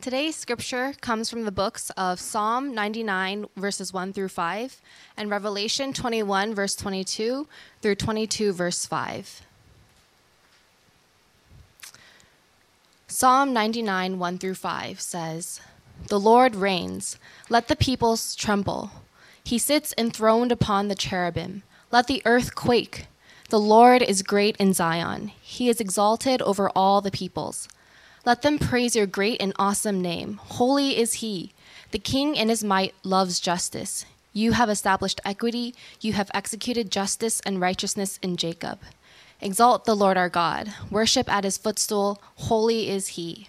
Today's scripture comes from the books of Psalm 99, verses 1 through 5, and Revelation 21, verse 22 through 22, verse 5. Psalm 99, 1 through 5 says, "The Lord reigns. Let the peoples tremble. He sits enthroned upon the cherubim. Let the earth quake. The Lord is great in Zion. He is exalted over all the peoples. Let them praise your great and awesome name. Holy is he. The king in his might loves justice. You have established equity. You have executed justice and righteousness in Jacob. Exalt the Lord our God. Worship at his footstool. Holy is he."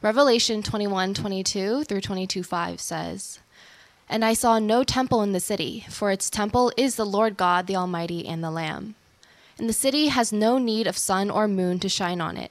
Revelation 21:22 through 22:5 says, "And I saw no temple in the city, for its temple is the Lord God, the Almighty, and the Lamb. And the city has no need of sun or moon to shine on it,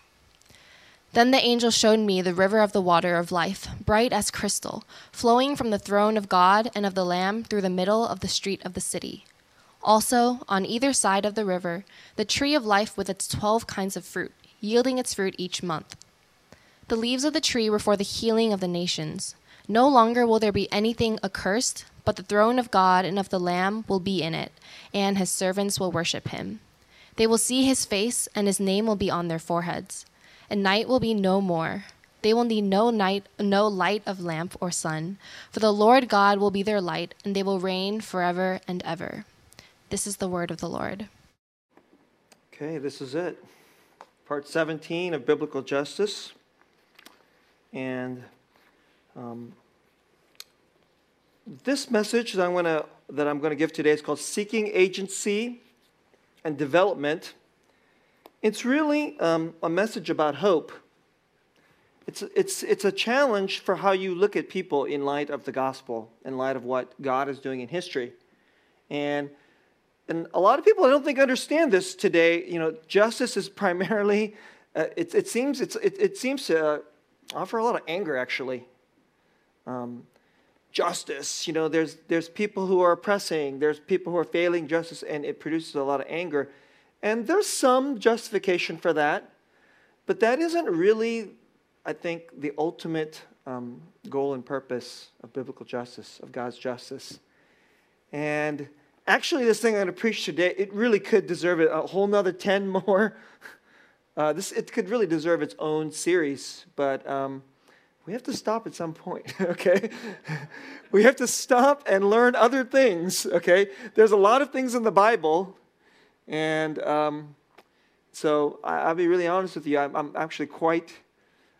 Then the angel showed me the river of the water of life, bright as crystal, flowing from the throne of God and of the Lamb through the middle of the street of the city. Also, on either side of the river, the tree of life with its 12 kinds of fruit, yielding its fruit each month. The leaves of the tree were for the healing of the nations. No longer will there be anything accursed, but the throne of God and of the Lamb will be in it, and his servants will worship him. They will see his face, and his name will be on their foreheads. And night will be no more. They will need no light of lamp or sun, for the Lord God will be their light, and they will reign forever and ever." This is the word of the Lord. Okay, this is it. Part 17 of Biblical Justice. And this message that I'm going to give today is called Seeking Agency and Development. It's really a message about hope. It's a challenge for how you look at people in light of the gospel, in light of what God is doing in history. And a lot of people, I don't think, understand this today. You know, justice is primarily, it seems to offer a lot of anger, actually. Justice, you know, there's people who are oppressing, there's people who are failing justice, and it produces a lot of anger. And there's some justification for that, but that isn't really, I think, the ultimate goal and purpose of biblical justice, of God's justice. And actually, this thing I'm going to preach today, it really could deserve it a whole nother 10 more. It could really deserve its own series, but we have to stop at some point, okay? We have to stop and learn other things, okay? There's a lot of things in the Bible. And so I'll be really honest with you. I'm actually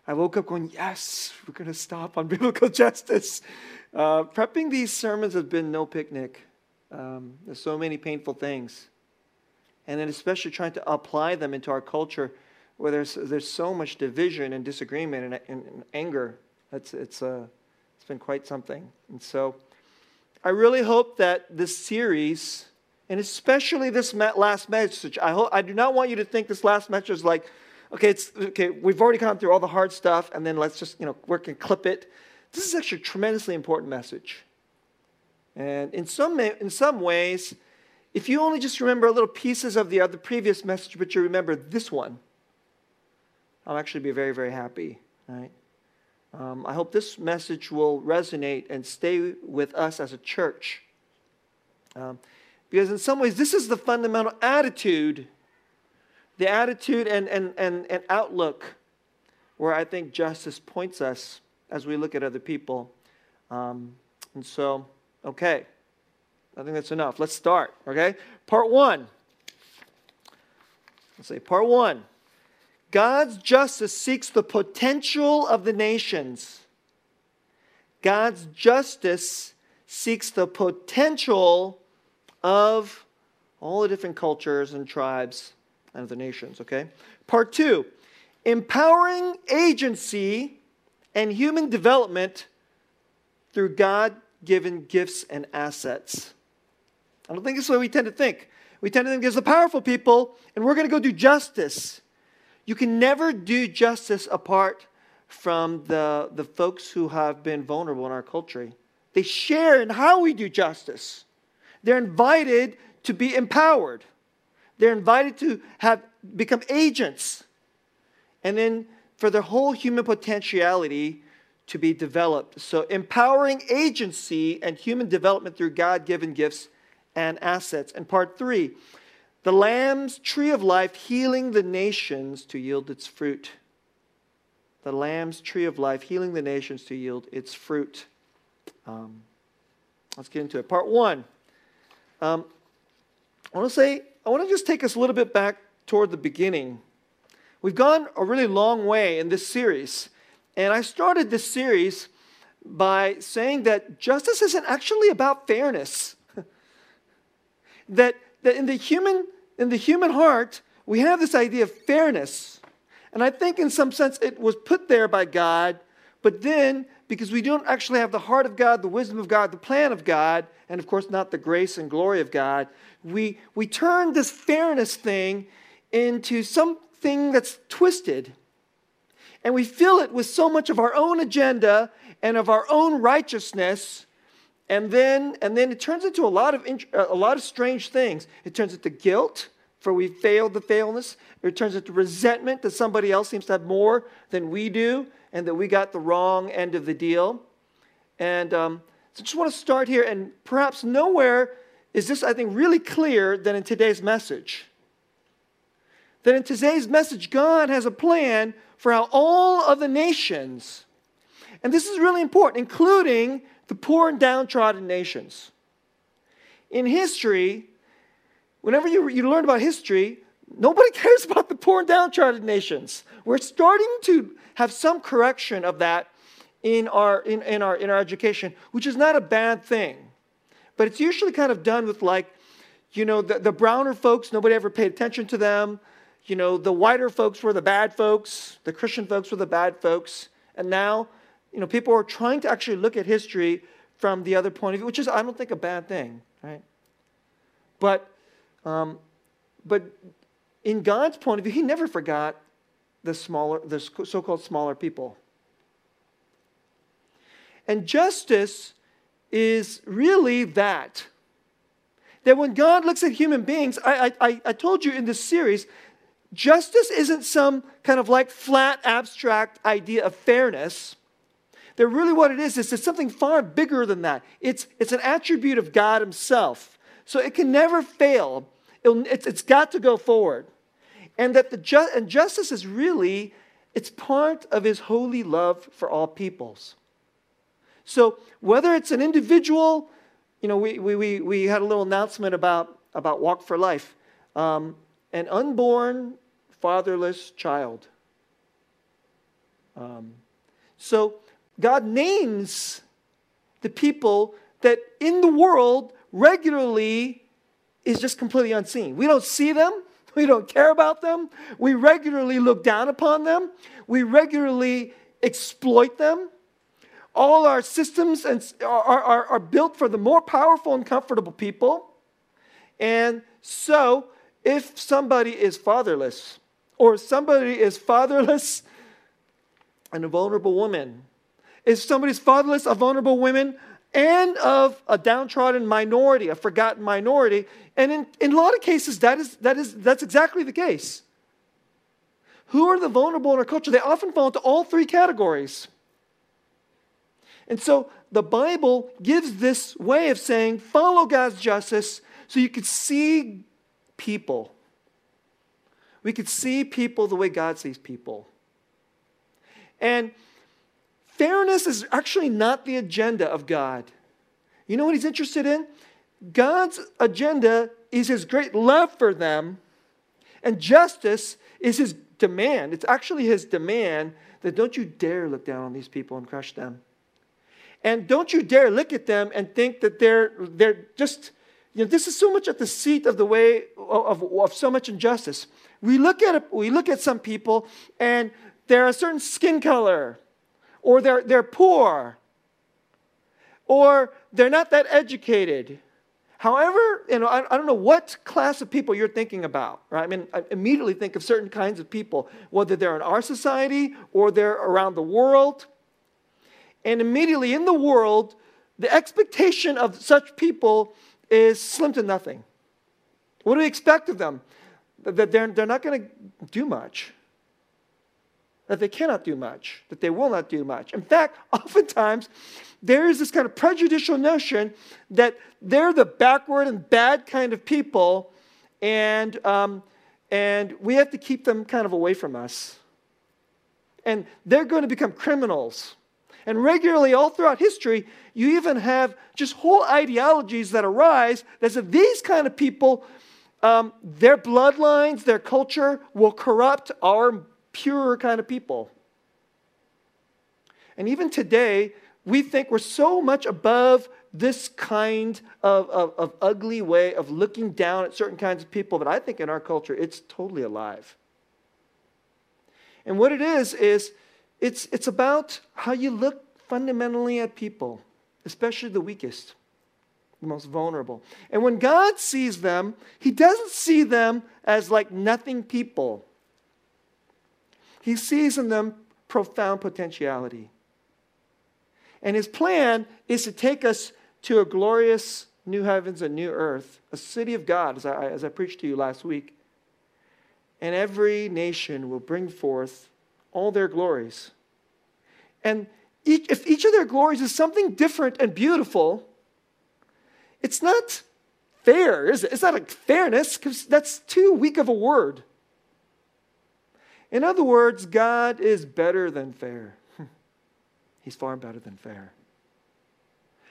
I woke up going, yes, we're going to stop on biblical justice. Prepping these sermons has been no picnic. There's so many painful things. And then especially trying to apply them into our culture where there's so much division and disagreement and anger. It's been quite something. And so I really hope that this series, and especially this last message, I do not want you to think this last message is like, okay, we've already gone through all the hard stuff, and then let's just, work and clip it. This is actually a tremendously important message. And in some ways, if you only just remember little pieces of the previous message, but you remember this one, I'll actually be very, very happy, right? I hope this message will resonate and stay with us as a church. Because in some ways, this is the fundamental attitude, and outlook where I think justice points us as we look at other people. And so, okay, I think that's enough. Let's start, okay? Part one. Let's say part one. God's justice seeks the potential of the nations. God's justice seeks the potential of all the different cultures and tribes and the nations, okay? Part two, empowering agency and human development through God given gifts and assets. I don't think it's the way we tend to think. We tend to think there's the powerful people, and we're going to go do justice. You can never do justice apart from the folks who have been vulnerable in our culture. They share in how we do justice. They're invited to be empowered. They're invited to have become agents. And then for their whole human potentiality to be developed. So empowering agency and human development through God-given gifts and assets. And part three, the Lamb's tree of life healing the nations to yield its fruit. The Lamb's tree of life healing the nations to yield its fruit. Let's get into it. Part one. I want to just take us a little bit back toward the beginning. We've gone a really long way in this series. And I started this series by saying that justice isn't actually about fairness. That in the human heart, we have this idea of fairness. And I think in some sense it was put there by God, but then because we don't actually have the heart of God, the wisdom of God, the plan of God, and of course not the grace and glory of God, we turn this fairness thing into something that's twisted. And we fill it with so much of our own agenda and of our own righteousness. And then it turns into a lot of strange things. It turns into guilt, for we failed the failness. It turns into resentment that somebody else seems to have more than we do and that we got the wrong end of the deal. And so I just want to start here. And perhaps nowhere is this, I think, really clear than in today's message. That in today's message, God has a plan for how all of the nations, and this is really important, including the poor and downtrodden nations. In history, whenever you learn about history, nobody cares about the poor and downtrodden nations. We're starting to have some correction of that in our education, which is not a bad thing. But it's usually kind of done with the browner folks, nobody ever paid attention to them. You know, the whiter folks were the bad folks, the Christian folks were the bad folks. And now, people are trying to actually look at history from the other point of view, which is, I don't think, a bad thing, right? But in God's point of view, he never forgot the so-called smaller people. And justice is really that. That when God looks at human beings, I told you in this series, justice isn't some kind of flat, abstract idea of fairness. That really what it is it's something far bigger than that. It's an attribute of God himself. So it can never fail. It's got to go forward. And that and justice is really, it's part of his holy love for all peoples. So whether it's an individual, we had a little announcement about Walk for Life. An unborn, fatherless child. So God names the people that in the world regularly is just completely unseen. We don't see them. We don't care about them. We regularly look down upon them. We regularly exploit them. All our systems are built for the more powerful and comfortable people. And so if somebody is fatherless, or somebody is fatherless and a vulnerable woman, if somebody's fatherless, a vulnerable woman, and of a downtrodden minority, a forgotten minority, and in a lot of cases that's exactly the case. Who are the vulnerable in our culture? They often fall into all three categories. And so the Bible gives this way of saying, follow God's justice so you can see people. We could see people the way God sees people. And fairness is actually not the agenda of God. You know what he's interested in? God's agenda is his great love for them, and justice is his demand. It's actually his demand that don't you dare look down on these people and crush them. And don't you dare look at them and think that they're just, this is so much at the seat of the way of so much injustice. We look at some people and they're a certain skin color, or they're poor, or they're not that educated. However, you know, I don't know what class of people you're thinking about, right? I mean, I immediately think of certain kinds of people, whether they're in our society or they're around the world. And immediately in the world, the expectation of such people is slim to nothing. What do we expect of them? That they're not going to do much, that they cannot do much, that they will not do much. In fact, oftentimes, there is this kind of prejudicial notion that they're the backward and bad kind of people, and we have to keep them kind of away from us. And they're going to become criminals. And regularly, all throughout history, you even have just whole ideologies that arise that say these kind of people, their bloodlines, their culture will corrupt our purer kind of people. And even today, we think we're so much above this kind of ugly way of looking down at certain kinds of people, but I think in our culture, it's totally alive. And what it is it's about how you look fundamentally at people, especially the weakest, the most vulnerable. And when God sees them, he doesn't see them as like nothing people. He sees in them profound potentiality. And his plan is to take us to a glorious new heavens and new earth, a city of God, as I preached to you last week. And every nation will bring forth all their glories. And if each of their glories is something different and beautiful, it's not fair, is it? It's not like fairness, because that's too weak of a word. In other words, God is better than fair. He's far better than fair.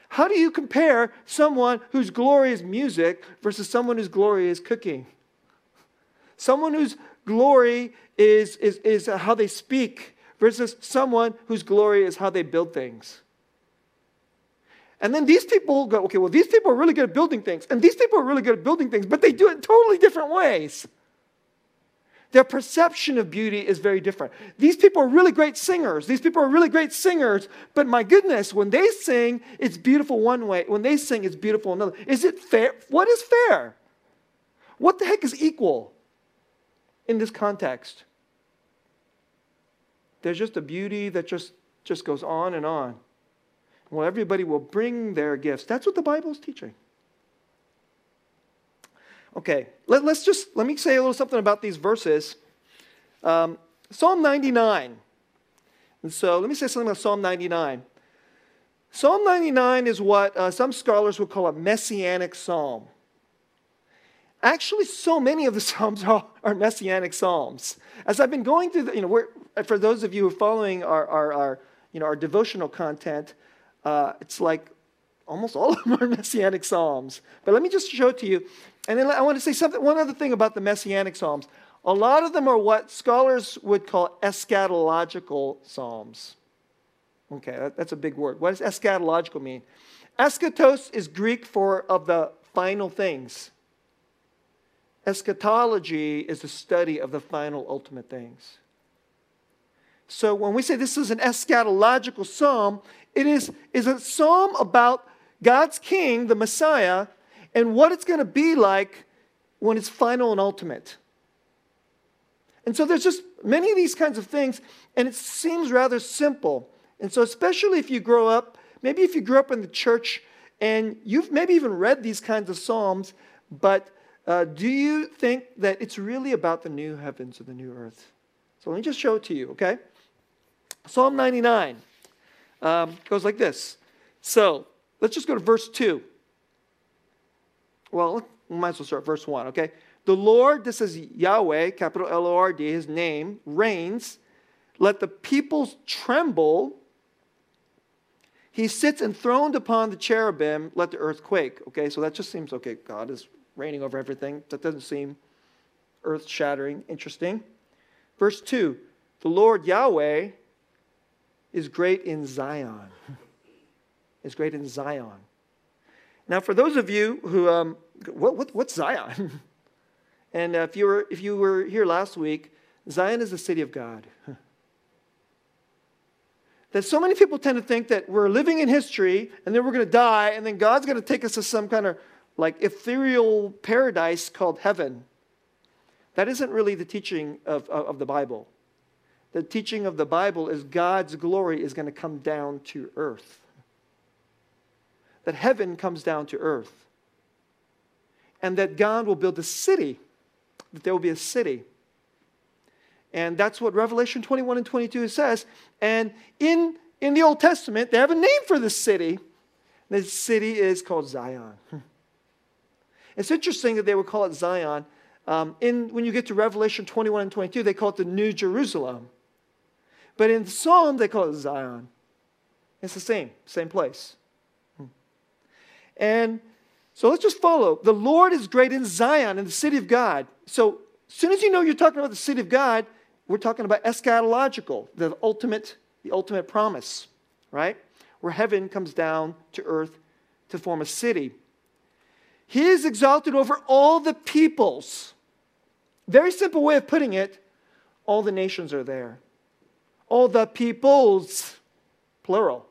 How do you compare someone whose glory is music versus someone whose glory is cooking? Someone whose glory is how they speak versus someone whose glory is how they build things. And then these people go, okay, well, these people are really good at building things, and these people are really good at building things, but they do it in totally different ways. Their perception of beauty is very different. These people are really great singers. These people are really great singers. But my goodness, when they sing, it's beautiful one way. When they sing, it's beautiful another. Is it fair? What is fair? What the heck is equal in this context? There's just a beauty that just goes on and on. Well, everybody will bring their gifts. That's what the Bible is teaching. Okay, let me say a little something about these verses. Psalm 99. And so let me say something about Psalm 99. Psalm 99 is what some scholars would call a messianic psalm. Actually, so many of the psalms are messianic psalms. As I've been going through, for those of you who are following our devotional content, it's like almost all of them are messianic psalms. But let me just show it to you. And then I want to say one other thing about the Messianic Psalms. A lot of them are what scholars would call eschatological psalms. Okay, that's a big word. What does eschatological mean? Eschatos is Greek for of the final things. Eschatology is the study of the final ultimate things. So when we say this is an eschatological psalm, it is a psalm about God's king, the Messiah, and what it's going to be like when it's final and ultimate. And so there's just many of these kinds of things, and it seems rather simple. And so especially if you grow up, maybe if you grew up in the church, and you've maybe even read these kinds of psalms, but do you think that it's really about the new heavens or the new earth? So let me just show it to you, okay? Psalm 99 goes like this. So let's just go to verse 2. Well, we might as well start verse 1, okay? The Lord, this is Yahweh, capital L-O-R-D, his name, reigns. Let the peoples tremble. He sits enthroned upon the cherubim. Let the earth quake, okay? So that just seems, okay, God is reigning over everything. That doesn't seem earth-shattering. Interesting. Verse 2, the Lord Yahweh is great in Zion. Is great in Zion. Now, for those of you who, what's Zion? And if you were here last week, Zion is the city of God. that so many people tend to think that we're living in history and then we're going to die and then God's going to take us to some kind of like ethereal paradise called heaven. That isn't really the teaching of the Bible. The teaching of the Bible is God's glory is going to come down to earth. That heaven comes down to earth. And that God will build a city, that there will be a city. And that's what Revelation 21 and 22 says. And in the Old Testament, they have a name for this city. This city is called Zion. It's interesting that they would call it Zion. When you get to Revelation 21 and 22, they call it the New Jerusalem. But in the Psalm, they call it Zion. It's the same place. And so let's just follow. The Lord is great in Zion, in the city of God. So as soon as you know you're talking about the city of God, we're talking about eschatological, the ultimate promise, right? Where heaven comes down to earth to form a city. He is exalted over all the peoples. Very simple way of putting it. All the nations are there. All the peoples, plural.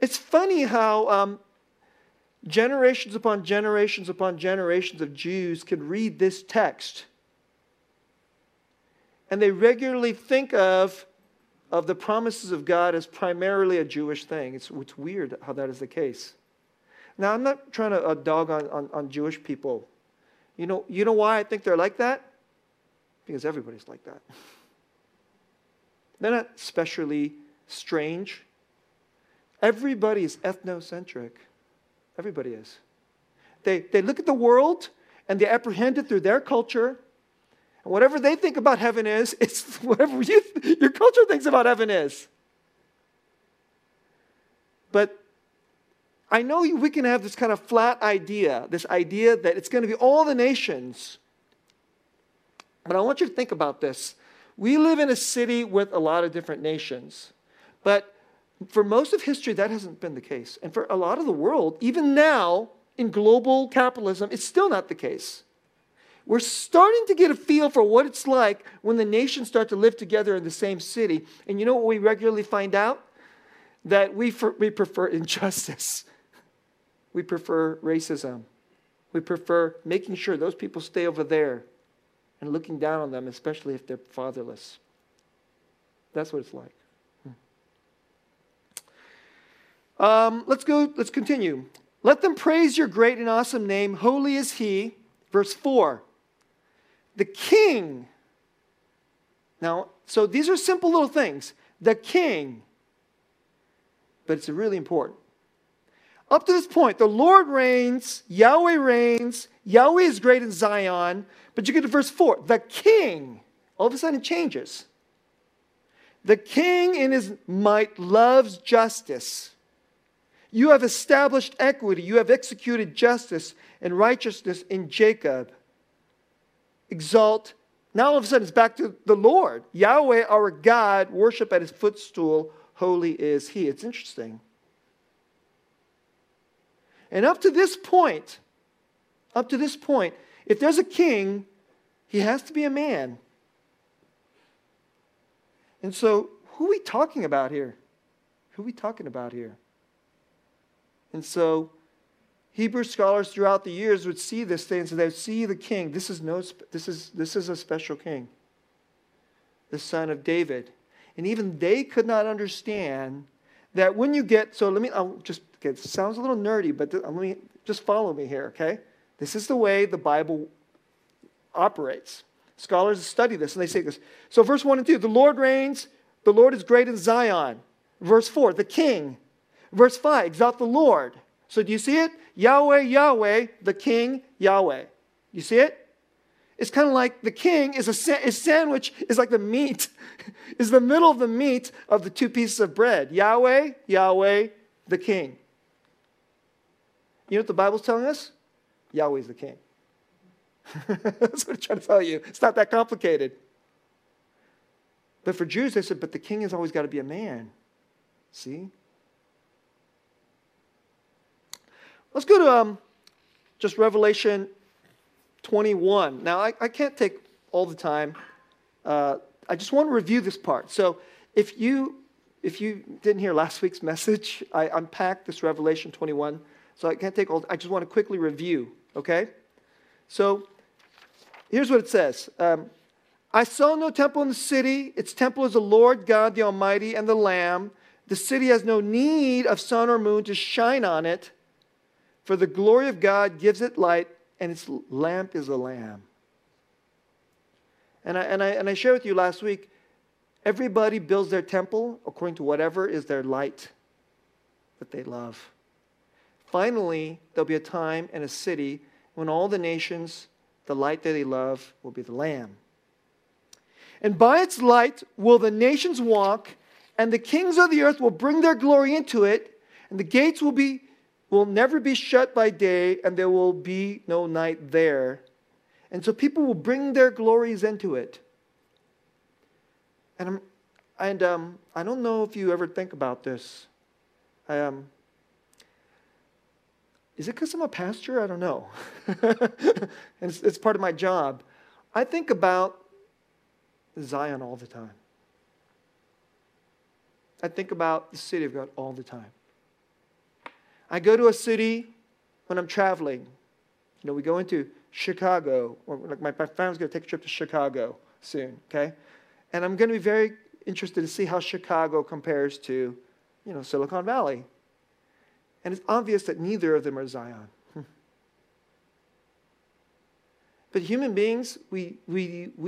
It's funny how generations upon generations upon generations of Jews could read this text. And they regularly think of the promises of God as primarily a Jewish thing. It's weird how that is the case. Now, I'm not trying to dog on Jewish people. You know why I think they're like that? Because everybody's like that. They're not especially strange. Everybody is ethnocentric. Everybody is. They look at the world, and they apprehend it through their culture. And whatever they think about heaven is, it's whatever your culture thinks about heaven is. But I know we can have this kind of flat idea, this idea that it's going to be all the nations. But I want you to think about this. We live in a city with a lot of different nations. But for most of history, that hasn't been the case. And for a lot of the world, even now, in global capitalism, it's still not the case. We're starting to get a feel for what it's like when the nations start to live together in the same city. And you know what we regularly find out? That we prefer injustice. We prefer racism. We prefer making sure those people stay over there and looking down on them, especially if they're fatherless. That's what it's like. Let's continue. Let them praise your great and awesome name. Holy is he. Verse 4. The king. Now, so these are simple little things. The king. But it's really important. Up to this point, the Lord reigns. Yahweh is great in Zion. But you get to verse 4. The king, all of a sudden, changes. The king in his might loves justice. You have established equity. You have executed justice and righteousness in Jacob. Exalt. Now all of a sudden, it's back to the Lord. Yahweh, our God, worship at his footstool. Holy is he. It's interesting. And up to this point, if there's a king, he has to be a man. And so, who are we talking about here? And so, Hebrew scholars throughout the years would see this thing, and so they would see the king. This is a special king, the son of David. And even they could not understand that when you get, so let me, I'll just, okay, it sounds a little nerdy, but let me, just follow me here, okay? This is the way the Bible operates. Scholars study this, and they say this. So verse 1 and 2, the Lord reigns, the Lord is great in Zion. Verse 4, the king. Verse 5, exalt the Lord. So do you see it? Yahweh, Yahweh, the king, Yahweh. You see it? It's kind of like the king is sandwich, is like the meat, is the middle of the meat of the two pieces of bread. Yahweh, Yahweh, the king. You know what the Bible's telling us? Yahweh's the king. That's what I'm trying to tell you. It's not that complicated. But for Jews, they said, but the king has always got to be a man. See? Let's go to just Revelation 21. Now, I can't take all the time. I just want to review this part. So If you didn't hear last week's message, I unpacked this Revelation 21, so I can't take all, I just want to quickly review, okay? So here's what it says. I saw no temple in the city. Its temple is the Lord God, the Almighty, and the Lamb. The city has no need of sun or moon to shine on it, for the glory of God gives it light, and its lamp is the Lamb. And I shared with you last week, everybody builds their temple according to whatever is their light that they love. Finally, there'll be a time and a city when all the nations, the light that they love will be the Lamb. And by its light will the nations walk, and the kings of the earth will bring their glory into it, and the gates will never be shut by day, and there will be no night there. And so people will bring their glories into it. And I don't know if you ever think about this. Is it because I'm a pastor? I don't know. It's part of my job. I think about Zion all the time. I think about the city of God all the time. I go to a city when I'm traveling. You know, we go into Chicago, or like my family's going to take a trip to Chicago soon, okay? And I'm going to be very interested to see how Chicago compares to, you know, Silicon Valley. And it's obvious that neither of them are Zion. But human beings, we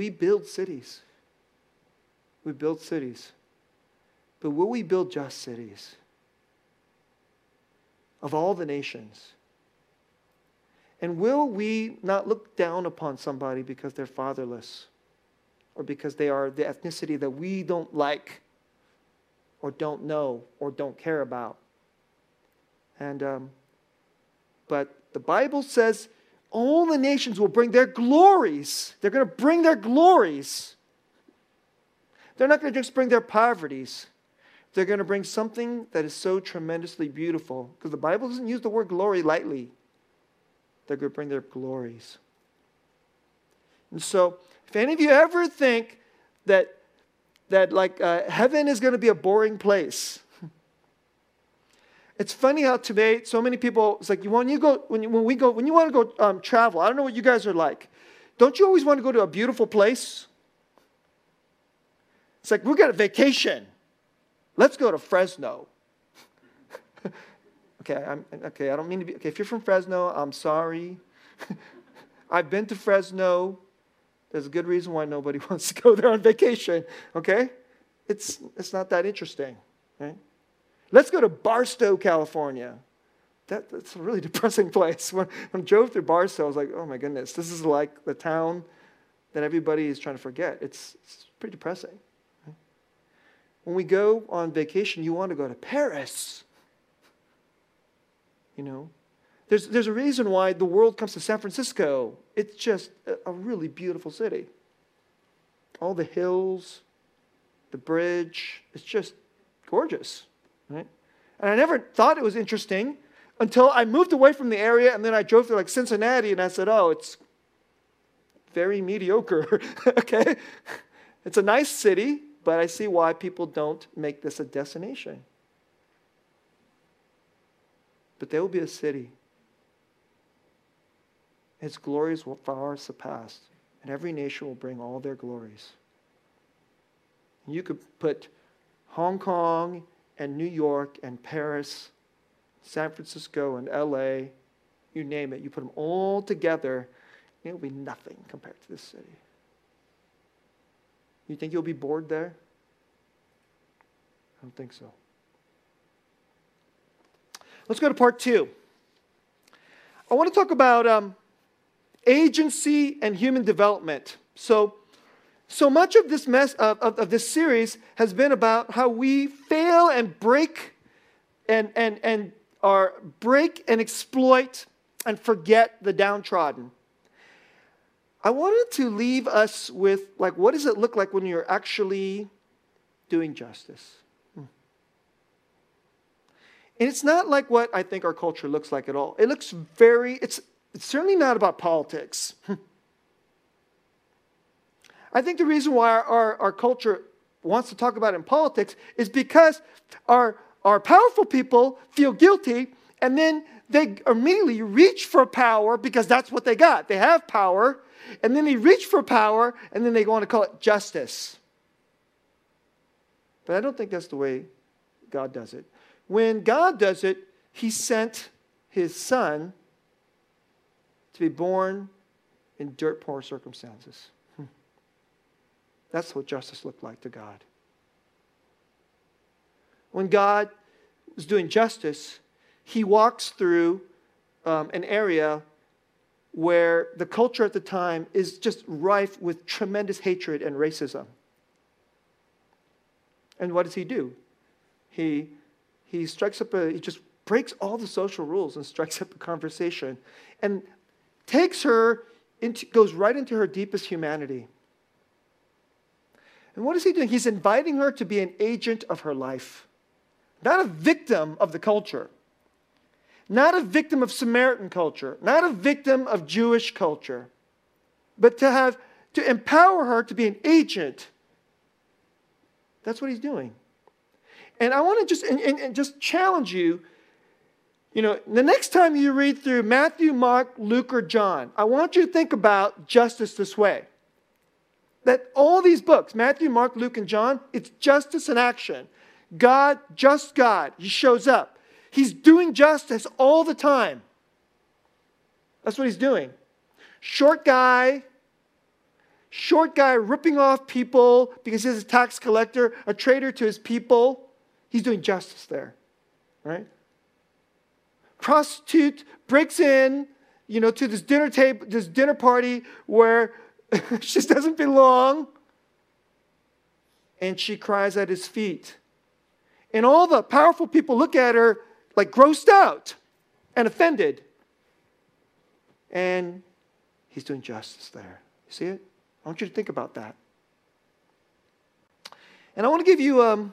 build cities. We build cities. But will we build just cities? Of all the nations. And will we not look down upon somebody because they're fatherless? Or because they are the ethnicity that we don't like, or don't know, or don't care about. But the Bible says all the nations will bring their glories. They're going to bring their glories. They're not going to just bring their poverties. They're going to bring something that is so tremendously beautiful. Because the Bible doesn't use the word glory lightly. They're going to bring their glories. And so, if any of you ever think that heaven is going to be a boring place, it's funny how today so many people, it's like when you want to go travel. I don't know what you guys are like. Don't you always want to go to a beautiful place? It's like, we're going to vacation. Let's go to Fresno. Okay. I don't mean to be. Okay, if you're from Fresno, I'm sorry. I've been to Fresno. There's a good reason why nobody wants to go there on vacation, okay? It's not that interesting, right? Let's go to Barstow, California. That's a really depressing place. When I drove through Barstow, I was like, oh my goodness, this is like the town that everybody is trying to forget. It's pretty depressing. Right? When we go on vacation, you want to go to Paris, you know? There's a reason why the world comes to San Francisco. It's just a really beautiful city. All the hills, the bridge, it's just gorgeous, right? And I never thought it was interesting until I moved away from the area, and then I drove to like Cincinnati, and I said, oh, it's very mediocre, okay? It's a nice city, but I see why people don't make this a destination. But there will be a city. Its glories will far surpass, and every nation will bring all their glories. And you could put Hong Kong and New York and Paris, San Francisco and LA, you name it, you put them all together, and it'll be nothing compared to this city. You think you'll be bored there? I don't think so. Let's go to part two. I want to talk about agency and human development. So much of this this series has been about how we fail and break and exploit and forget the downtrodden. I wanted to leave us with like, what does it look like when you're actually doing justice? And it's not like what I think our culture looks like at all. It looks very, it's certainly not about politics. I think the reason why our culture wants to talk about in politics is because our powerful people feel guilty, and then they immediately reach for power because that's what they got. They have power, and then they reach for power, and then they want to call it justice. But I don't think that's the way God does it. When God does it, he sent his son to be born in dirt-poor circumstances. That's what justice looked like to God. When God was doing justice, he walks through an area where the culture at the time is just rife with tremendous hatred and racism. And what does he do? He strikes up he just breaks all the social rules and strikes up a conversation and takes her into, goes right into her deepest humanity. And what is he doing? He's inviting her to be an agent of her life, not a victim of the culture, not a victim of Samaritan culture, not a victim of Jewish culture, but to empower her to be an agent. That's what he's doing. And I want to just and just challenge you. You know, the next time you read through Matthew, Mark, Luke, or John, I want you to think about justice this way. That all these books, Matthew, Mark, Luke, and John, it's justice in action. God, just God, he shows up. He's doing justice all the time. That's what he's doing. Short guy ripping off people because he's a tax collector, a traitor to his people. He's doing justice there, right? Prostitute breaks in, you know, to this dinner table, this dinner party where she doesn't belong. And she cries at his feet. And all the powerful people look at her like grossed out and offended. And he's doing justice there. You see it? I want you to think about that. And I want to give you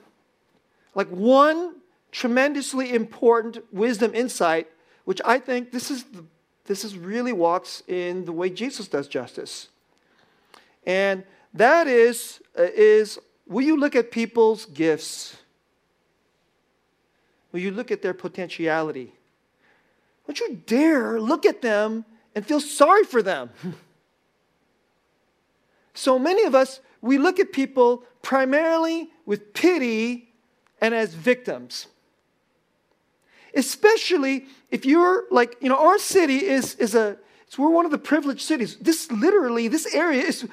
like one tremendously important wisdom insight, which I think this is really walks in the way Jesus does justice. And that is will you look at people's gifts? Will you look at their potentiality? Don't you dare look at them and feel sorry for them. So many of us, we look at people primarily with pity and as victims. Especially if you're like, you know, our city we're one of the privileged cities. This area is,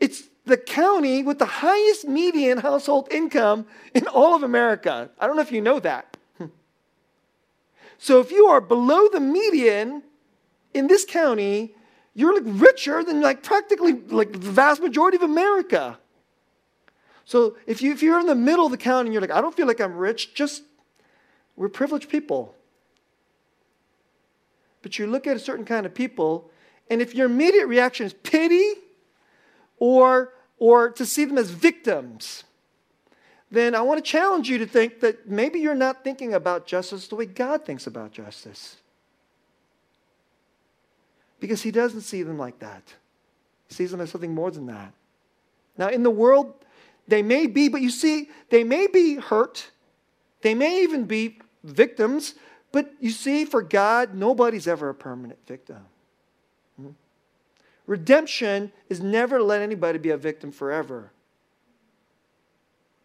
it's the county with the highest median household income in all of America. I don't know if you know that. So if you are below the median in this county, you're like richer than like practically like the vast majority of America. So if you're in the middle of the county and you're like, I don't feel like I'm rich, just we're privileged people. But you look at a certain kind of people, and if your immediate reaction is pity or to see them as victims, then I want to challenge you to think that maybe you're not thinking about justice the way God thinks about justice. Because he doesn't see them like that. He sees them as something more than that. Now, in the world, they may be, but you see, they may be hurt. They may even be victims. But you see, for God, nobody's ever a permanent victim. Redemption is never let anybody be a victim forever.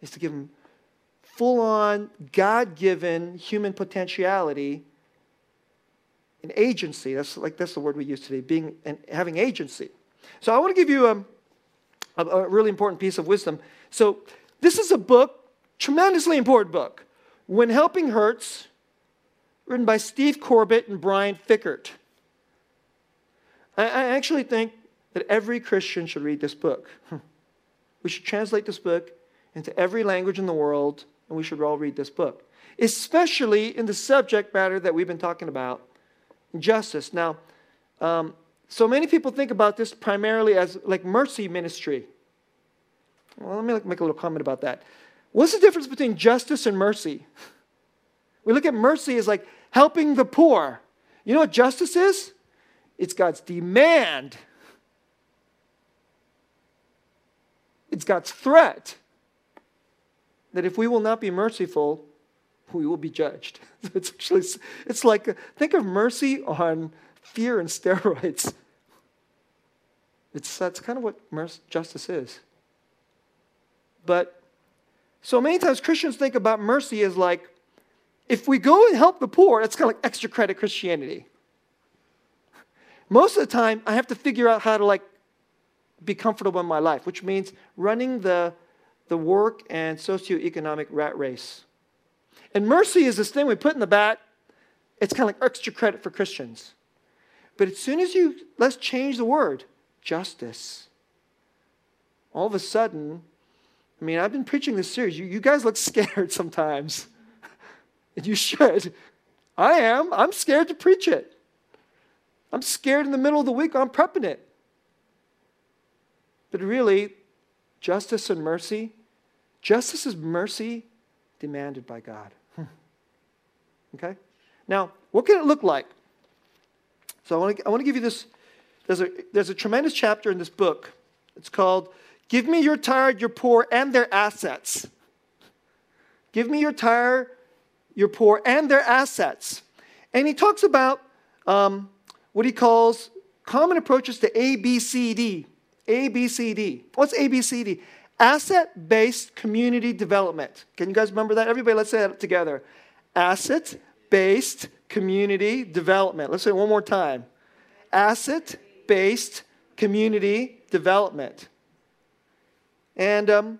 It's to give them full-on, God-given human potentiality and agency. That's the word we use today, being and having agency. So I want to give you a really important piece of wisdom. So this is a book, tremendously important book, When Helping Hurts, written by Steve Corbett and Brian Fickert. I actually think that every Christian should read this book. We should translate this book into every language in the world, and we should all read this book, especially in the subject matter that we've been talking about, justice. Now, so many people think about this primarily as like mercy ministry. Well, let me make a little comment about that. What's the difference between justice and mercy? We look at mercy as like helping the poor. You know what justice is? It's God's demand. It's God's threat. that if we will not be merciful, we will be judged. It's actually, it's like, think of mercy on fear and steroids. That's kind of what justice is. But so many times Christians think about mercy as like, if we go and help the poor, that's kind of like extra credit Christianity. Most of the time, I have to figure out how to like be comfortable in my life, which means running the work and socioeconomic rat race. And mercy is this thing we put in the bat. It's kind of like extra credit for Christians. But as soon as let's change the word, justice. All of a sudden, I mean, I've been preaching this series. You guys look scared sometimes. And you should. I am. I'm scared to preach it. I'm scared in the middle of the week. I'm prepping it. But really, justice and mercy, justice is mercy demanded by God. Okay? Now, what can it look like? So I want to give you this. There's a tremendous chapter in this book. It's called, Give Me Your Tired, Your Poor, and Their Assets. Give Me Your Tired, Your Poor, and Their Assets. And he talks about what he calls common approaches to ABCD. ABCD. What's ABCD? Asset-Based Community Development. Can you guys remember that? Everybody, let's say that together. Asset-Based Community Development. Let's say it one more time. Asset-Based Community Development. And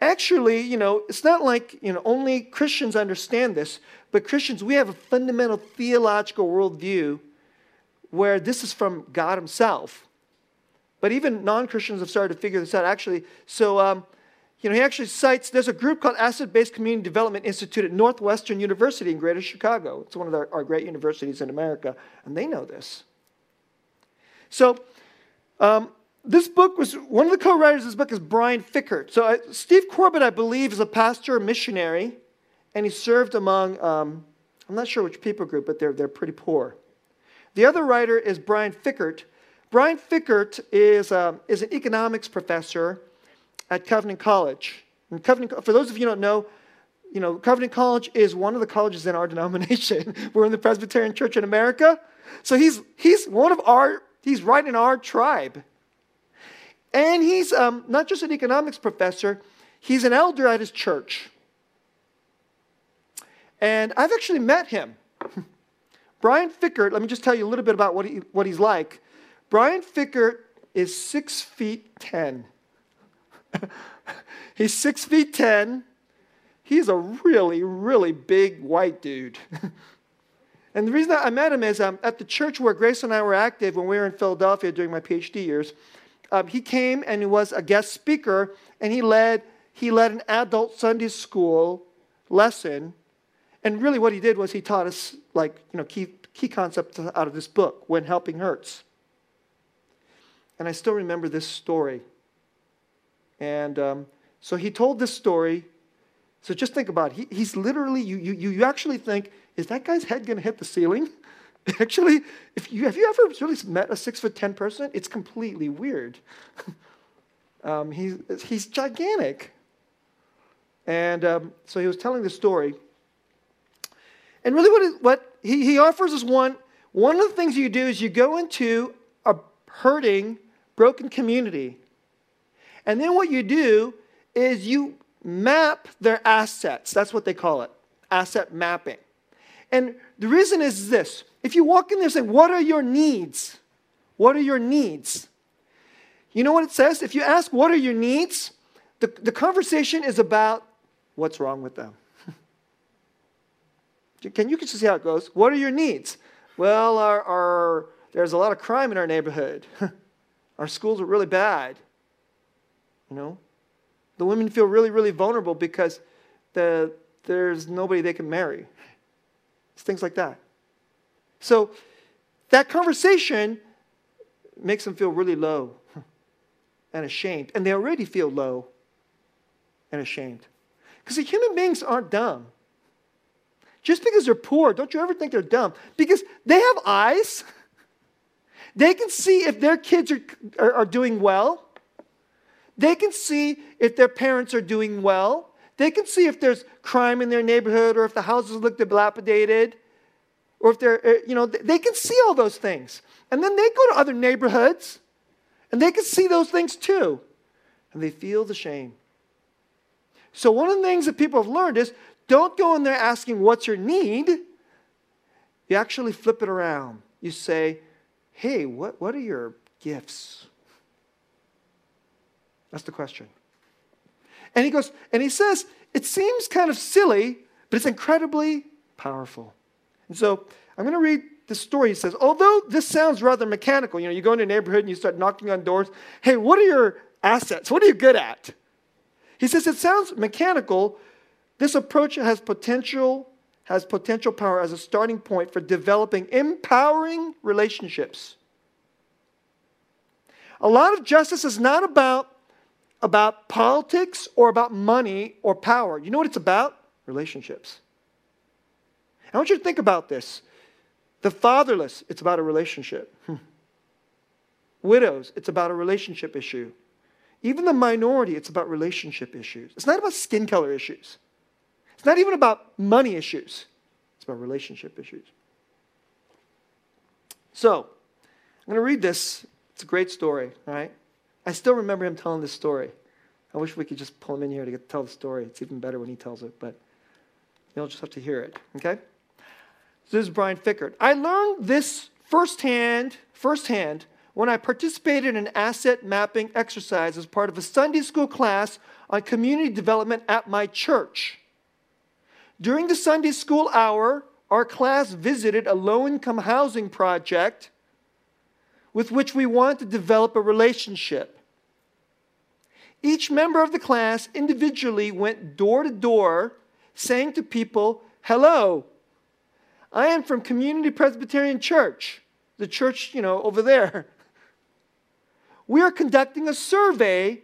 actually, you know, it's not like, you know, only Christians understand this, but Christians, we have a fundamental theological worldview where this is from God himself. But even non-Christians have started to figure this out, actually. So, you know, he actually cites, there's a group called Asset-Based Community Development Institute at Northwestern University in Greater Chicago. It's one of our great universities in America, and they know this. So, this book was, one of the co-writers of this book is Brian Fickert. So, Steve Corbett, I believe, is a pastor or missionary, and he served among, I'm not sure which people group, but they're pretty poor. The other writer is Brian Fickert. Brian Fickert is an economics professor at Covenant College. And Covenant, for those of you who don't know, you know, Covenant College is one of the colleges in our denomination. We're in the Presbyterian Church in America. So he's one of our, he's right in our tribe. And he's not just an economics professor, he's an elder at his church. And I've actually met him. Brian Fickert, let me just tell you a little bit about what he's like. Brian Fickert is 6'10". He's 6'10". He's a really, really big white dude. And the reason I met him is at the church where Grace and I were active when we were in Philadelphia during my PhD years, he came and he was a guest speaker, and he led an adult Sunday school lesson. And really what he did was he taught us, like, you know, key concepts out of this book, When Helping Hurts. And I still remember this story. And so he told this story. So just think about it. He's literally, you actually think, is that guy's head going to hit the ceiling? Actually, have you ever really met a 6'10" person? It's completely weird. He's gigantic. And so he was telling the story. And really what he offers is one of the things you do is you go into a hurting, broken community. And then what you do is you map their assets. That's what they call it, asset mapping. And the reason is this. If you walk in there and say, what are your needs? What are your needs? You know what it says? If you ask, what are your needs? The conversation is about what's wrong with them. Can you just see how it goes? What are your needs? Well, there's a lot of crime in our neighborhood. Our schools are really bad. You know, the women feel really, really vulnerable because there's nobody they can marry. It's things like that. So that conversation makes them feel really low and ashamed. And they already feel low and ashamed. Because the human beings aren't dumb. Just because they're poor, don't you ever think they're dumb. Because they have eyes. They can see if their kids are doing well. They can see if their parents are doing well. They can see if there's crime in their neighborhood or if the houses look dilapidated or if they're, you know, they can see all those things. And then they go to other neighborhoods and they can see those things too. And they feel the shame. So one of the things that people have learned is don't go in there asking, what's your need? You actually flip it around. You say, hey, what are your gifts? That's the question. And he goes, and he says, it seems kind of silly, but it's incredibly powerful. And so I'm going to read the story. He says, although this sounds rather mechanical, you know, you go into a neighborhood and you start knocking on doors. Hey, what are your assets? What are you good at? He says, it sounds mechanical. This approach has potential power as a starting point for developing empowering relationships. A lot of justice is not about politics or about money or power. You know what it's about? Relationships. I want you to think about this. The fatherless, it's about a relationship. Widows, it's about a relationship issue. Even the minority, it's about relationship issues. It's not about skin color issues. It's not even about money issues. It's about relationship issues. So, I'm going to read this. It's a great story, all right? I still remember him telling this story. I wish we could just pull him in here to tell the story. It's even better when he tells it, but you'll just have to hear it, okay? So this is Brian Fickert. I learned this firsthand when I participated in an asset mapping exercise as part of a Sunday school class on community development at my church. During the Sunday school hour, our class visited a low-income housing project with which we wanted to develop a relationship. Each member of the class individually went door to door saying to people, hello, I am from Community Presbyterian Church, the church, you know, over there. We are conducting a survey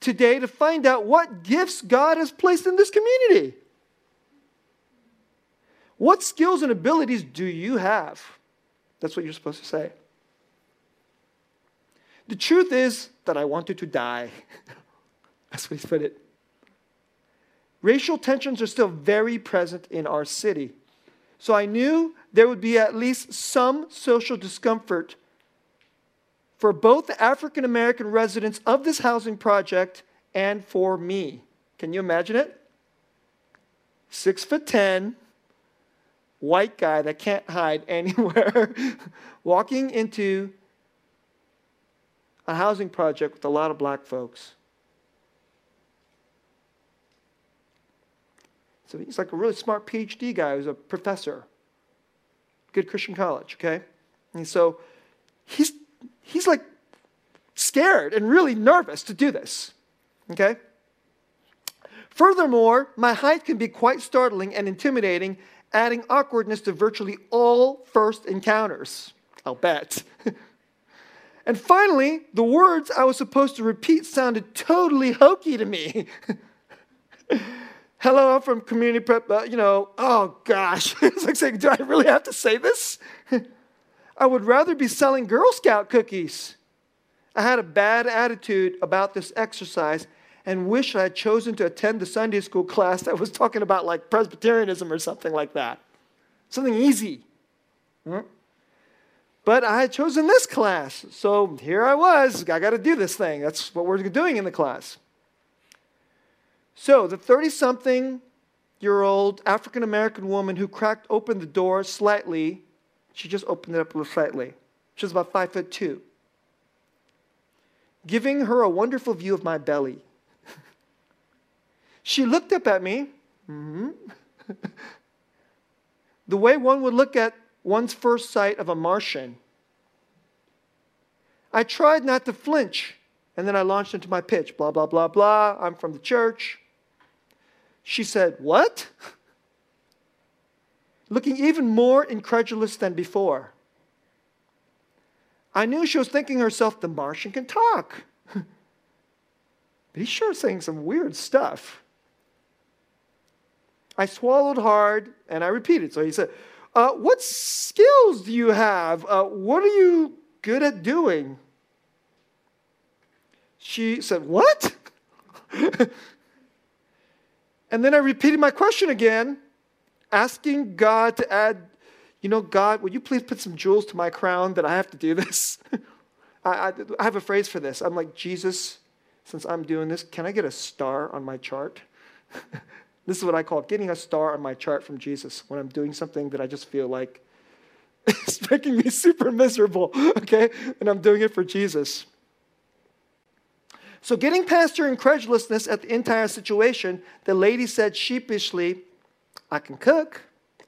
today to find out what gifts God has placed in this community. What skills and abilities do you have? That's what you're supposed to say. The truth is that I wanted to die. That's what he put it. Racial tensions are still very present in our city. So I knew there would be at least some social discomfort for both the African-American residents of this housing project and for me. Can you imagine it? 6'10", white guy that can't hide anywhere, walking into a housing project with a lot of black folks. So he's like a really smart PhD guy who's a professor. Good Christian college, okay? And so he's like scared and really nervous to do this, okay? Furthermore, my height can be quite startling and intimidating, adding awkwardness to virtually all first encounters, I'll bet. And finally, the words I was supposed to repeat sounded totally hokey to me. Hello, I'm from Community Prep, you know, oh gosh. It's like saying, do I really have to say this? I would rather be selling Girl Scout cookies. I had a bad attitude about this exercise and wish I had chosen to attend the Sunday school class that was talking about like Presbyterianism or something like that. Something easy. Mm-hmm. But I had chosen this class, so here I was. I got to do this thing. That's what we're doing in the class. So the 30-something-year-old African-American woman who cracked open the door slightly, she just opened it up a little slightly. She was about 5'2", giving her a wonderful view of my belly. She looked up at me, mm-hmm. the way one would look at one's first sight of a Martian. I tried not to flinch, and then I launched into my pitch. Blah, blah, blah, blah. I'm from the church. She said, what? Looking even more incredulous than before. I knew she was thinking to herself, the Martian can talk. But he's sure saying some weird stuff. I swallowed hard, and I repeated. So he said, what skills do you have? What are you good at doing? She said, what? And then I repeated my question again, asking God to add, you know, God, would you please put some jewels to my crown that I have to do this? I have a phrase for this. I'm like, Jesus, since I'm doing this, can I get a star on my chart? This is what I call getting a star on my chart from Jesus when I'm doing something that I just feel like it's making me super miserable, okay? And I'm doing it for Jesus. So getting past her incredulousness at the entire situation, the lady said sheepishly, I can cook,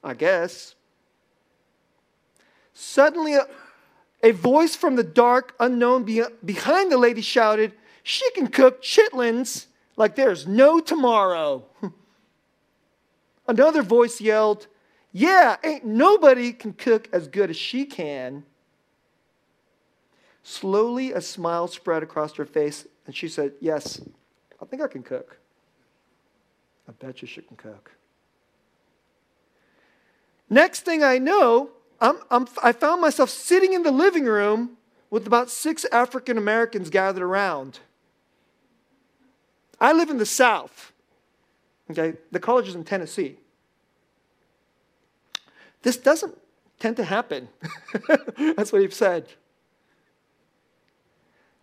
I guess. Suddenly, a voice from the dark unknown behind the lady shouted, she can cook chitlins like there's no tomorrow. Another voice yelled, yeah, ain't nobody can cook as good as she can. Slowly, a smile spread across her face, and she said, yes, I think I can cook. I bet you she can cook. Next thing I know, I found myself sitting in the living room with about 6 African Americans gathered around. I live in the South. Okay, the college is in Tennessee. This doesn't tend to happen. That's what he said.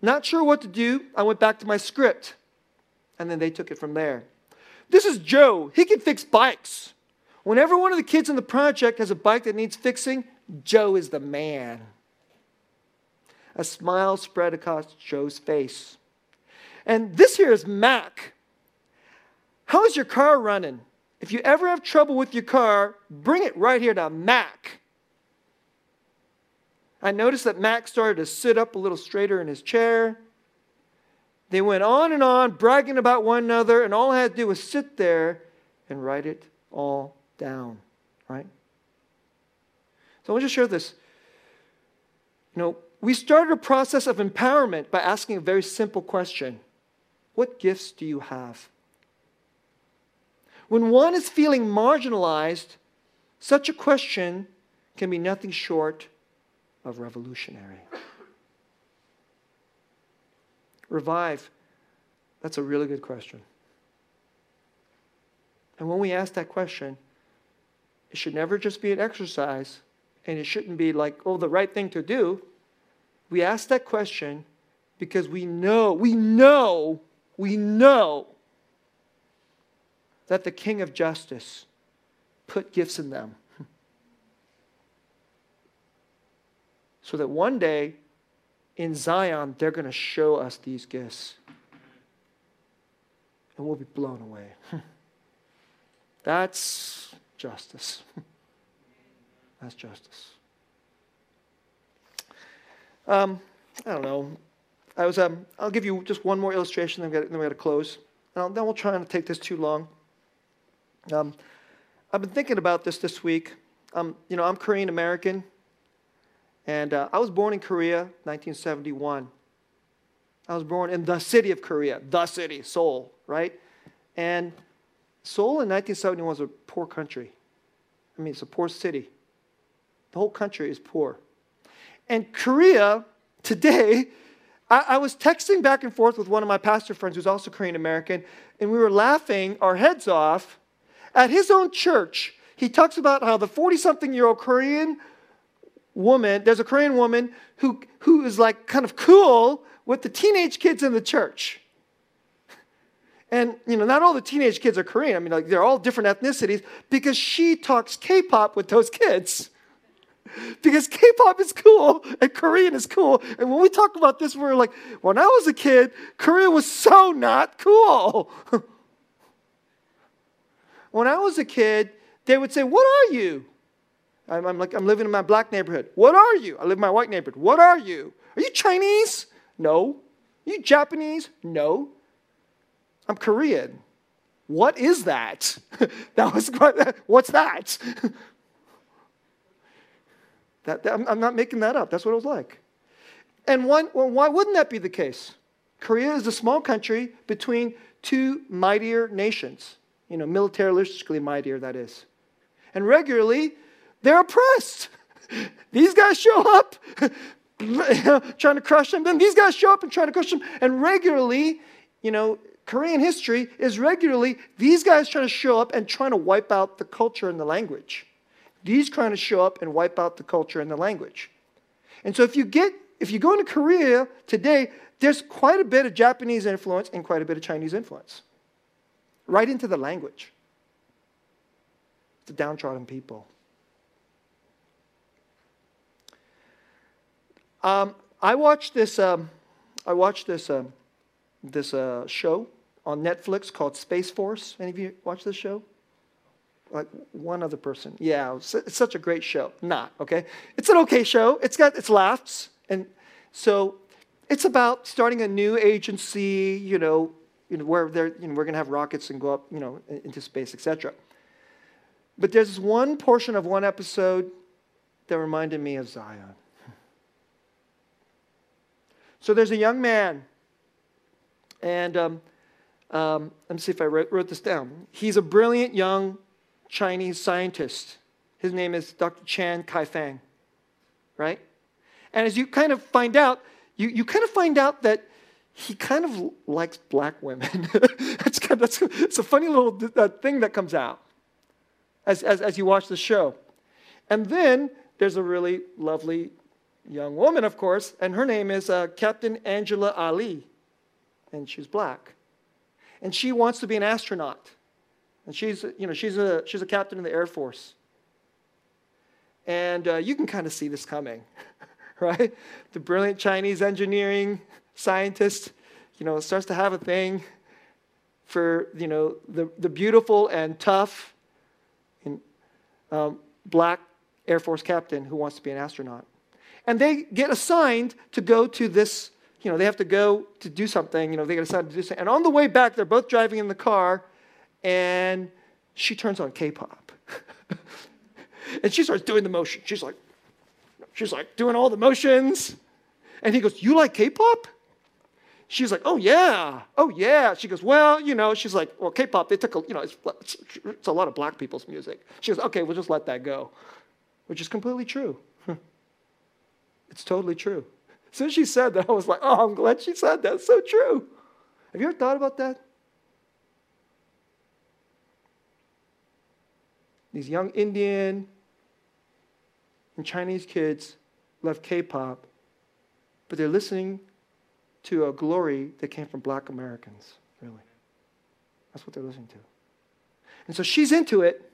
Not sure what to do, I went back to my script. And then they took it from there. This is Joe. He can fix bikes. Whenever one of the kids in the project has a bike that needs fixing, Joe is the man. A smile spread across Joe's face. And this here is Mac. How is your car running? If you ever have trouble with your car, bring it right here to Mac. I noticed that Mac started to sit up a little straighter in his chair. They went on and on, bragging about one another, and all I had to do was sit there and write it all down, right? So I want to share this. You know, we started a process of empowerment by asking a very simple question. What gifts do you have? When one is feeling marginalized, such a question can be nothing short of revolutionary. Revive, that's a really good question. And when we ask that question, it should never just be an exercise, and it shouldn't be like, oh, the right thing to do. We ask that question because we know that the King of Justice put gifts in them. So that one day, in Zion, they're going to show us these gifts. And we'll be blown away. That's justice. That's justice. I don't know. I'll give you just one more illustration, then we've got to close. And then we'll try not to take this too long. I've been thinking about this week. You know, I'm Korean-American. And I was born in Korea, 1971. I was born in the city of Korea, the city, Seoul, right? And Seoul in 1971 was a poor country. I mean, it's a poor city. The whole country is poor. And Korea today, I was texting back and forth with one of my pastor friends who's also Korean American, and we were laughing our heads off at his own church. He talks about how the 40-something-year-old Korean woman, there's a Korean woman who is like kind of cool with the teenage kids in the church. And, you know, not all the teenage kids are Korean. I mean, like, they're all different ethnicities because she talks K-pop with those kids. Because K-pop is cool and Korean is cool. And when we talk about this, we're like, when I was a kid, Korea was so not cool. When I was a kid, they would say, what are you? I'm living in my black neighborhood. What are you? I live in my white neighborhood. What are you? Are you Chinese? No. Are you Japanese? No. I'm Korean. What is that? What's that? I'm not making that up. That's what it was like. And why wouldn't that be the case? Korea is a small country between two mightier nations. You know, militaristically mightier, that is. And regularly, they're oppressed. These guys show up trying to crush them. Then these guys show up and try to crush them. And regularly, you know, Korean history is regularly these guys trying to show up and trying to wipe out the culture and the language. These trying to show up and wipe out the culture and the language. And so if you go into Korea today, there's quite a bit of Japanese influence and quite a bit of Chinese influence. Right into the language. The downtrodden people. I watched this show on Netflix called Space Force. Any of you watch this show? Like one other person. Yeah, it's such a great show. Not, okay? It's an okay show. It's got its laughs. And so it's about starting a new agency, where we're going to have rockets and go up, into space, etc. But there's one portion of one episode that reminded me of Zion. So there's a young man, and let me see if I wrote this down. He's a brilliant young Chinese scientist. His name is Dr. Chan Kai Fang, right? And as you kind of find out, you kind of find out that he kind of likes black women. It's a funny little thing that comes out as you watch the show. And then there's a really lovely young woman, of course, and her name is Captain Angela Ali, and she's black, and she wants to be an astronaut, and she's a captain in the Air Force, and you can kind of see this coming, right? The brilliant Chinese engineering scientist, starts to have a thing for the beautiful and tough and black Air Force captain who wants to be an astronaut. And they get assigned to go to this, they have to go to do something, they get assigned to do something. And on the way back, they're both driving in the car, and she turns on K-pop. And she starts doing the motion. She's like doing all the motions. And he goes, "You like K-pop?" She's like, "Oh, yeah. Oh, yeah." She goes, "Well, she's like, well, K-pop, they took, it's a lot of black people's music." She goes, "Okay, we'll just let that go," which is completely true. It's totally true. As soon as she said that, I was like, oh, I'm glad she said that. It's so true. Have you ever thought about that? These young Indian and Chinese kids love K-pop, but they're listening to a glory that came from black Americans, really. That's what they're listening to. And so she's into it,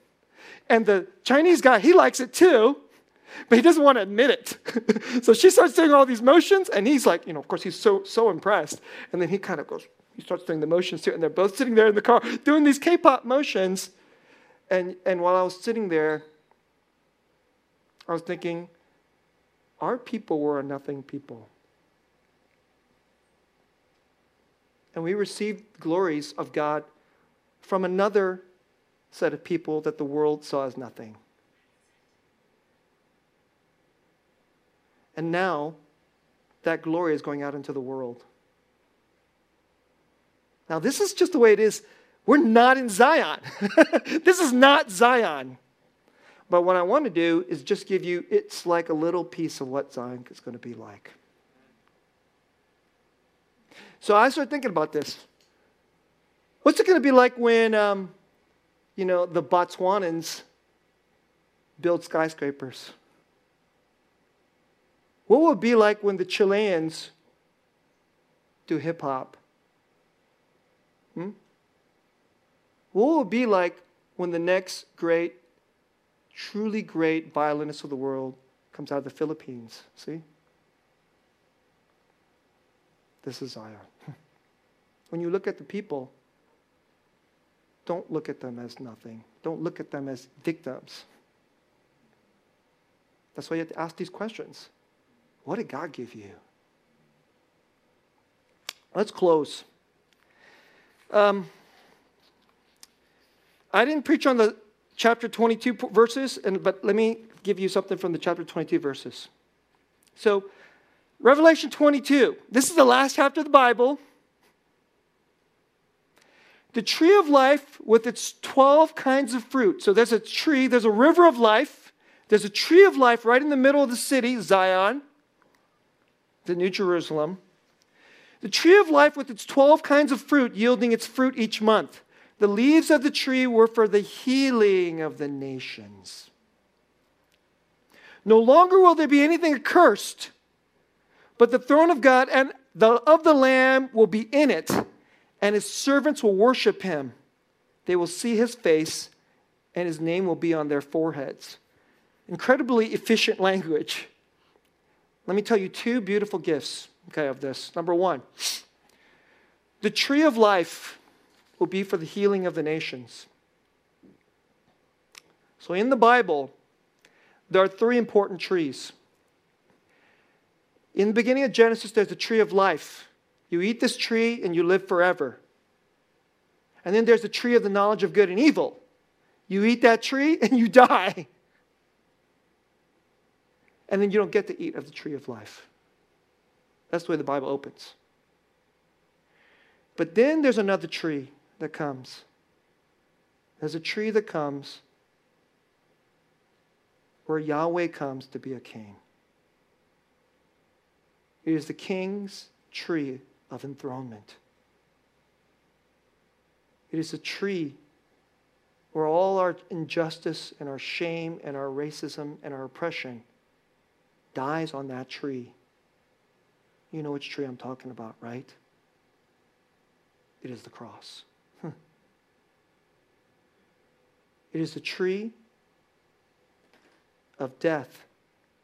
and the Chinese guy, he likes it too, but he doesn't want to admit it. So she starts doing all these motions, and he's like, of course, he's so impressed. And then he kind of goes, he starts doing the motions too, and they're both sitting there in the car doing these K-pop motions. And while I was sitting there, I was thinking, our people were a nothing people. And we received glories of God from another set of people that the world saw as nothing. And now, that glory is going out into the world. Now, this is just the way it is. We're not in Zion. This is not Zion. But what I want to do is just give you, it's like a little piece of what Zion is going to be like. So I started thinking about this. What's it going to be like when, the Botswanans build skyscrapers? What will it be like when the Chileans do hip-hop? What will it be like when the next great, truly great violinist of the world comes out of the Philippines? See? This is Zion. When you look at the people, don't look at them as nothing. Don't look at them as victims. That's why you have to ask these questions. What did God give you? Let's close. I didn't preach on the chapter 22 verses, but let me give you something from the chapter 22 verses. So, Revelation 22. This is the last chapter of the Bible. The tree of life with its 12 kinds of fruit. So there's a tree, there's a river of life. There's a tree of life right in the middle of the city, Zion. The New Jerusalem. The tree of life with its 12 kinds of fruit, yielding its fruit each month. The leaves of the tree were for the healing of the nations. No longer will there be anything accursed, but the throne of God and of the Lamb will be in it, and his servants will worship him. They will see his face, and his name will be on their foreheads. Incredibly efficient language. Let me tell you two beautiful gifts, okay, of this. Number one, the tree of life will be for the healing of the nations. So in the Bible, there are three important trees. In the beginning of Genesis, there's the tree of life. You eat this tree and you live forever. And then there's the tree of the knowledge of good and evil. You eat that tree and you die. And then you don't get to eat of the tree of life. That's the way the Bible opens. But then there's another tree that comes. There's a tree that comes where Yahweh comes to be a king. It is the king's tree of enthronement. It is a tree where all our injustice and our shame and our racism and our oppression dies on that tree. You know which tree I'm talking about, right? It is the cross. It is the tree of death,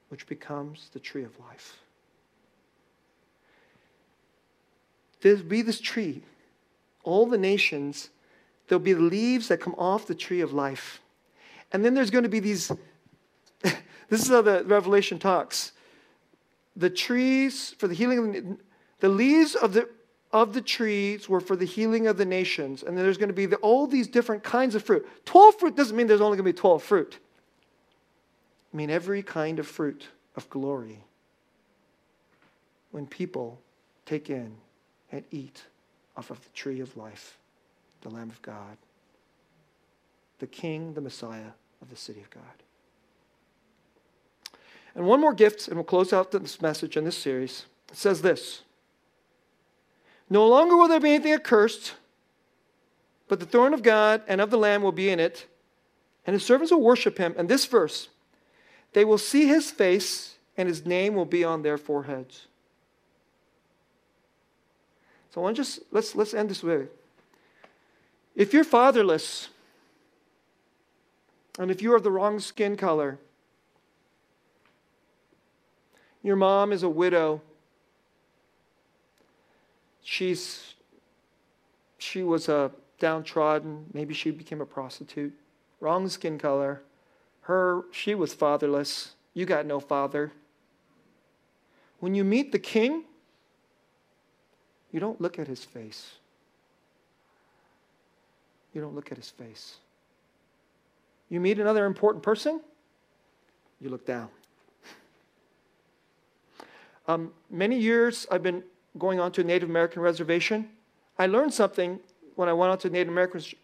which becomes the tree of life. There'll be this tree. All the nations, there'll be the leaves that come off the tree of life. And then there's going to be these, this is how the Revelation talks. The trees for the healing, the leaves of the trees were for the healing of the nations. And then there's going to be all these different kinds of fruit. 12 fruit doesn't mean there's only going to be 12 fruit. I mean every kind of fruit of glory when people take in and eat off of the tree of life, the Lamb of God, the King, the Messiah of the city of God. And one more gift, and we'll close out this message in this series. It says this: no longer will there be anything accursed, but the throne of God and of the Lamb will be in it, and his servants will worship him. And this verse, they will see his face, and his name will be on their foreheads. So I want to just, let's end this way. If you're fatherless, and if you are the wrong skin color, your mom is a widow, she was a downtrodden, maybe she became a prostitute, wrong skin color, she was fatherless, you got no father. When you meet the king, you don't look at his face. You don't look at his face. You meet another important person, you look down. Many years I've been going on to a Native American reservation. I learned something when I went on to Native Americans.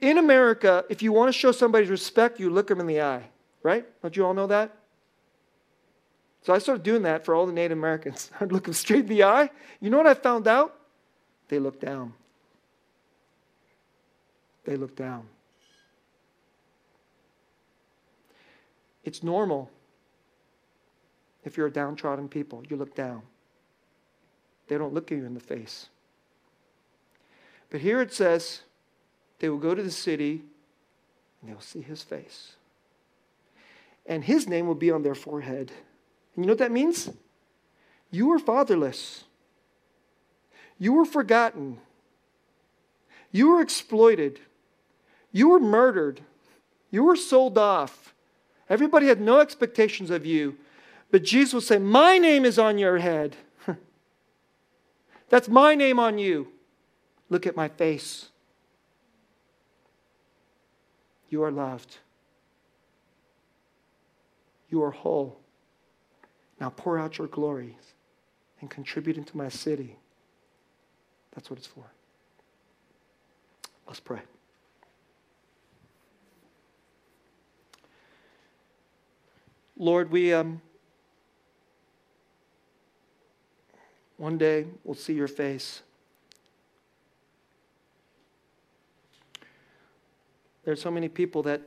In America, if you want to show somebody respect, you look them in the eye, right? Don't you all know that? So I started doing that for all the Native Americans. I'd look them straight in the eye. You know what I found out? They looked down. They look down. It's normal. If you're a downtrodden people, you look down. They don't look at you in the face. But here it says, they will go to the city and they'll see his face. And his name will be on their forehead. And you know what that means? You were fatherless. You were forgotten. You were exploited. You were murdered. You were sold off. Everybody had no expectations of you. But Jesus will say, my name is on your head. That's my name on you. Look at my face. You are loved. You are whole. Now pour out your glory and contribute into my city. That's what it's for. Let's pray. Lord, we One day we'll see your face. There are so many people that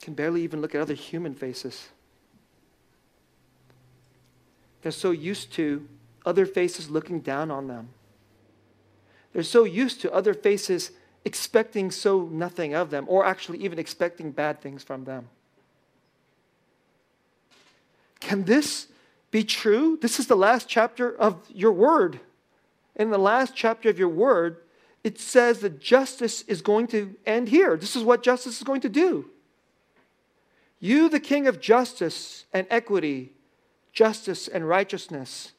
can barely even look at other human faces. They're so used to other faces looking down on them. They're so used to other faces expecting so nothing of them, or actually even expecting bad things from them. Can this be true? This is the last chapter of your word. In the last chapter of your word, it says that justice is going to end here. This is what justice is going to do. You, the King of justice and equity, justice and righteousness,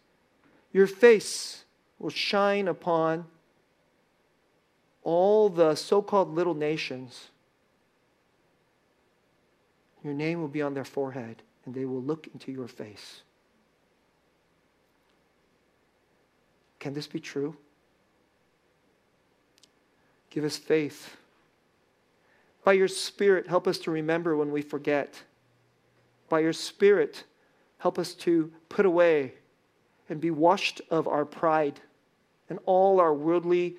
your face will shine upon all the so-called little nations. Your name will be on their forehead, and they will look into your face. Can this be true? Give us faith. By your Spirit, help us to remember when we forget. By your Spirit, help us to put away and be washed of our pride and all our worldly,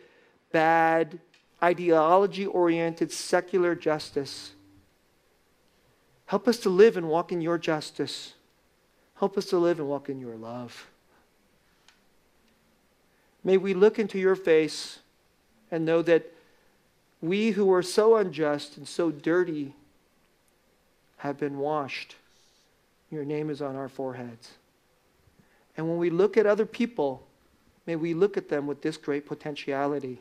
bad, ideology-oriented, secular justice. Help us to live and walk in your justice. Help us to live and walk in your love. May we look into your face and know that we who are so unjust and so dirty have been washed. Your name is on our foreheads. And when we look at other people, may we look at them with this great potentiality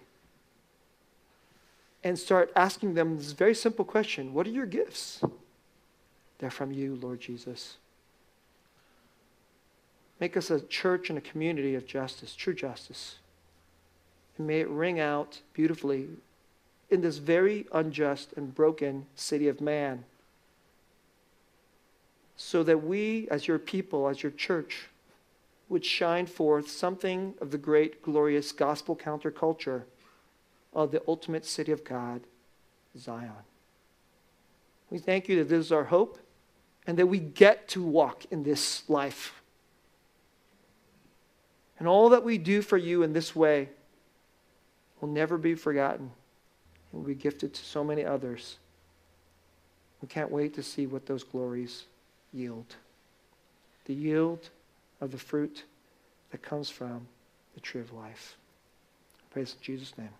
and start asking them this very simple question: what are your gifts? They're from you, Lord Jesus. Make us a church and a community of justice, true justice. And may it ring out beautifully in this very unjust and broken city of man, so that we, as your people, as your church, would shine forth something of the great, glorious gospel counterculture of the ultimate city of God, Zion. We thank you that this is our hope and that we get to walk in this life. And all that we do for you in this way will never be forgotten and will be gifted to so many others. We can't wait to see what those glories yield. The yield of the fruit that comes from the tree of life. I praise in Jesus' name.